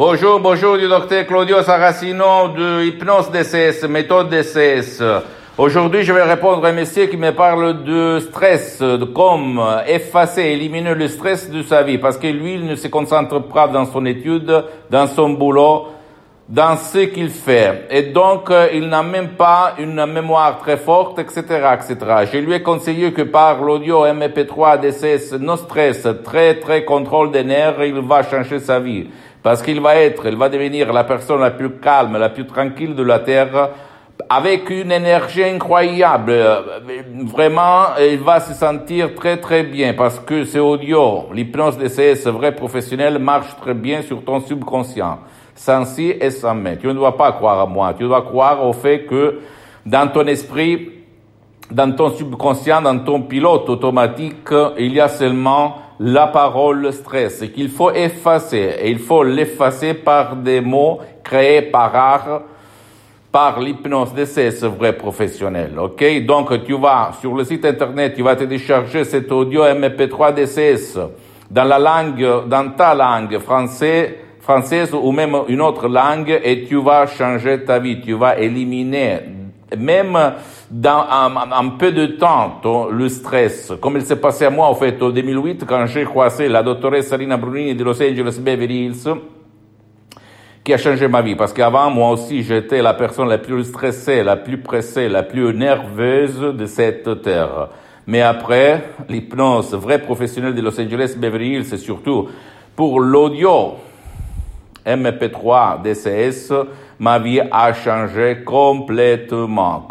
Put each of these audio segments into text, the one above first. Bonjour, du Dr Claudio Saracino de Hypnose DCS, méthode DCS. Aujourd'hui, je vais répondre à un monsieur qui me parle de stress, de comme effacer, éliminer le stress de sa vie, parce que lui, il ne se concentre pas dans son étude, dans son boulot, dans ce qu'il fait. Et donc, il n'a même pas une mémoire très forte, etc., etc. Je lui ai conseillé que par l'audio MP3 DCS, no stress, très, très contrôle des nerfs, il va changer sa vie. Parce qu'il va être, il va devenir la personne la plus calme, la plus tranquille de la Terre, avec une énergie incroyable. Vraiment, il va se sentir très très bien parce que c'est audio. L'hypnose DCS, vrai professionnel, marche très bien sur ton subconscient, sans si et sans mais. Tu ne dois pas croire à moi, tu dois croire au fait que dans ton esprit, dans ton subconscient, dans ton pilote automatique, il y a seulement la parole stress qu'il faut effacer. Et il faut l'effacer par des mots créés par art, par l'hypnose DCS vrai professionnel, ok? Donc, tu vas sur le site internet, tu vas te décharger cet audio MP3 DCS dans la langue, dans ta langue française ou même une autre langue et tu vas changer ta vie, tu vas éliminer même dans un peu de temps le stress. Comme il s'est passé à moi, en fait, en 2008, quand j'ai croisé la doctoresse Sarina Brunini de Los Angeles, Beverly Hills, qui a changé ma vie, parce qu'avant, moi aussi, j'étais la personne la plus stressée, la plus pressée, la plus nerveuse de cette terre. Mais après, l'hypnose, vrai professionnel de Los Angeles, Beverly Hills, c'est surtout pour l'audio MP3 DCS, ma vie a changé complètement,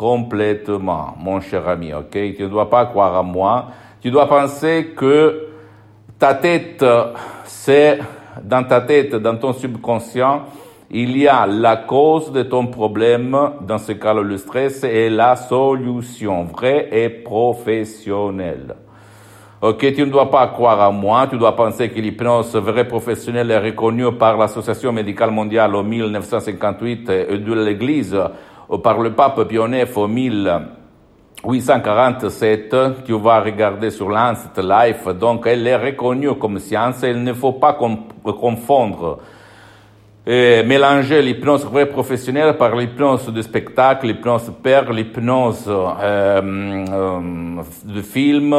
mon cher ami, ok? Tu ne dois pas croire à moi, tu dois penser que ta tête, c'est dans ta tête, dans ton subconscient, il y a la cause de ton problème, dans ce cas-là, le stress, et la solution vraie et professionnelle. Ok, tu ne dois pas croire à moi, tu dois penser que l'hypnose vraie professionnelle est reconnue par l'Association médicale mondiale en 1958 et de l'Église, par le pape Pionef en 1847, tu vas regarder sur l'Ancet Life, donc elle est reconnue comme science, il ne faut pas confondre et mélanger l'hypnose vraie professionnelle par l'hypnose de spectacle, l'hypnose père, l'hypnose de film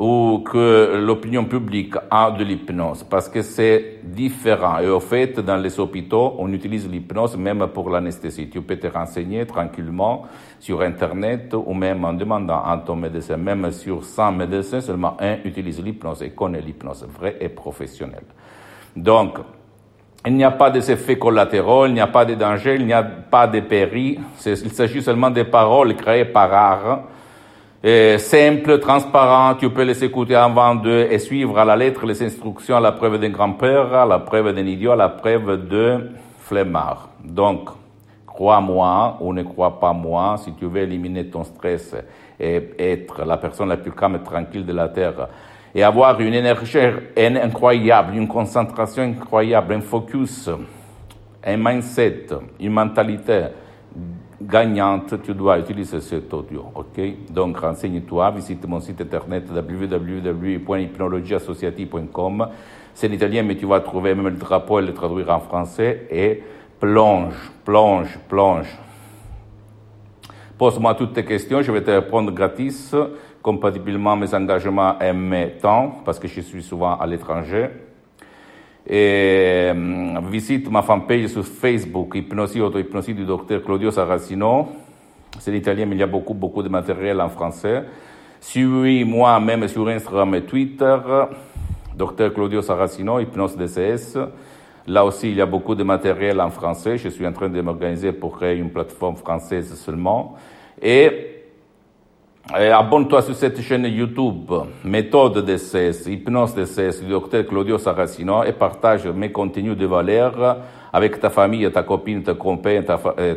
ou que l'opinion publique a de l'hypnose, parce que c'est différent. Et au fait, dans les hôpitaux, on utilise l'hypnose même pour l'anesthésie. Tu peux te renseigner tranquillement sur Internet ou même en demandant à ton médecin. Même sur 100 médecins, seulement un utilise l'hypnose et connaît l'hypnose vraie et professionnelle. Donc, il n'y a pas des effets collatéraux, il n'y a pas de danger, il n'y a pas de péril. Il s'agit seulement des paroles créées par art. Simple, transparent, tu peux les écouter avant de et suivre à la lettre les instructions à la preuve d'un grand-père, à la preuve d'un idiot, à la preuve de flemmard. Donc, crois-moi ou ne crois pas moi, si tu veux éliminer ton stress et être la personne la plus calme et tranquille de la Terre et avoir une énergie incroyable, une concentration incroyable, un focus, un mindset, une mentalité gagnante, tu dois utiliser cet audio, ok? Donc, renseigne-toi, visite mon site internet www.hypnologieassociative.com. C'est en italien, mais tu vas trouver même le drapeau et le traduire en français. Et plonge. Pose-moi toutes tes questions, je vais te répondre gratis, compatiblement à mes engagements et mes temps, parce que je suis souvent à l'étranger. E visite ma fanpage su Facebook, Hypnosie Auto-Hypnosie du Dr Claudio Saracino. C'est l'italien, mais il y a beaucoup de matériel en français. Suis-moi même sur Instagram et Twitter, Dr Claudio Saracino, Hypnose DCS. Là aussi, il y a beaucoup de matériel en français. Je suis en train de m'organiser pour créer une plateforme française seulement. Et Abbonne toi sur cette chaîne YouTube Méthode DCS, Hypnose DCS du Dr Claudio Saracino et partage mes contenus de valeur avec ta famille, ta copine, ta compagne,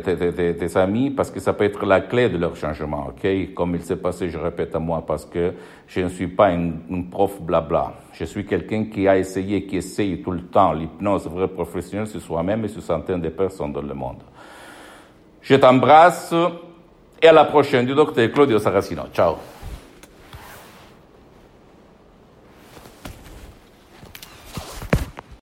tes amis, parce que ça peut être la clé de leur changement, ok? Comme il s'est passé, je répète à moi, parce que je ne suis pas un prof blabla. Je suis quelqu'un qui a essayé, qui essaye tout le temps l'hypnose vraie professionnelle sur soi-même et sur centaines de personnes dans le monde. Je t'embrasse. E alla prossima di Dr. Claudio Saracino. Ciao.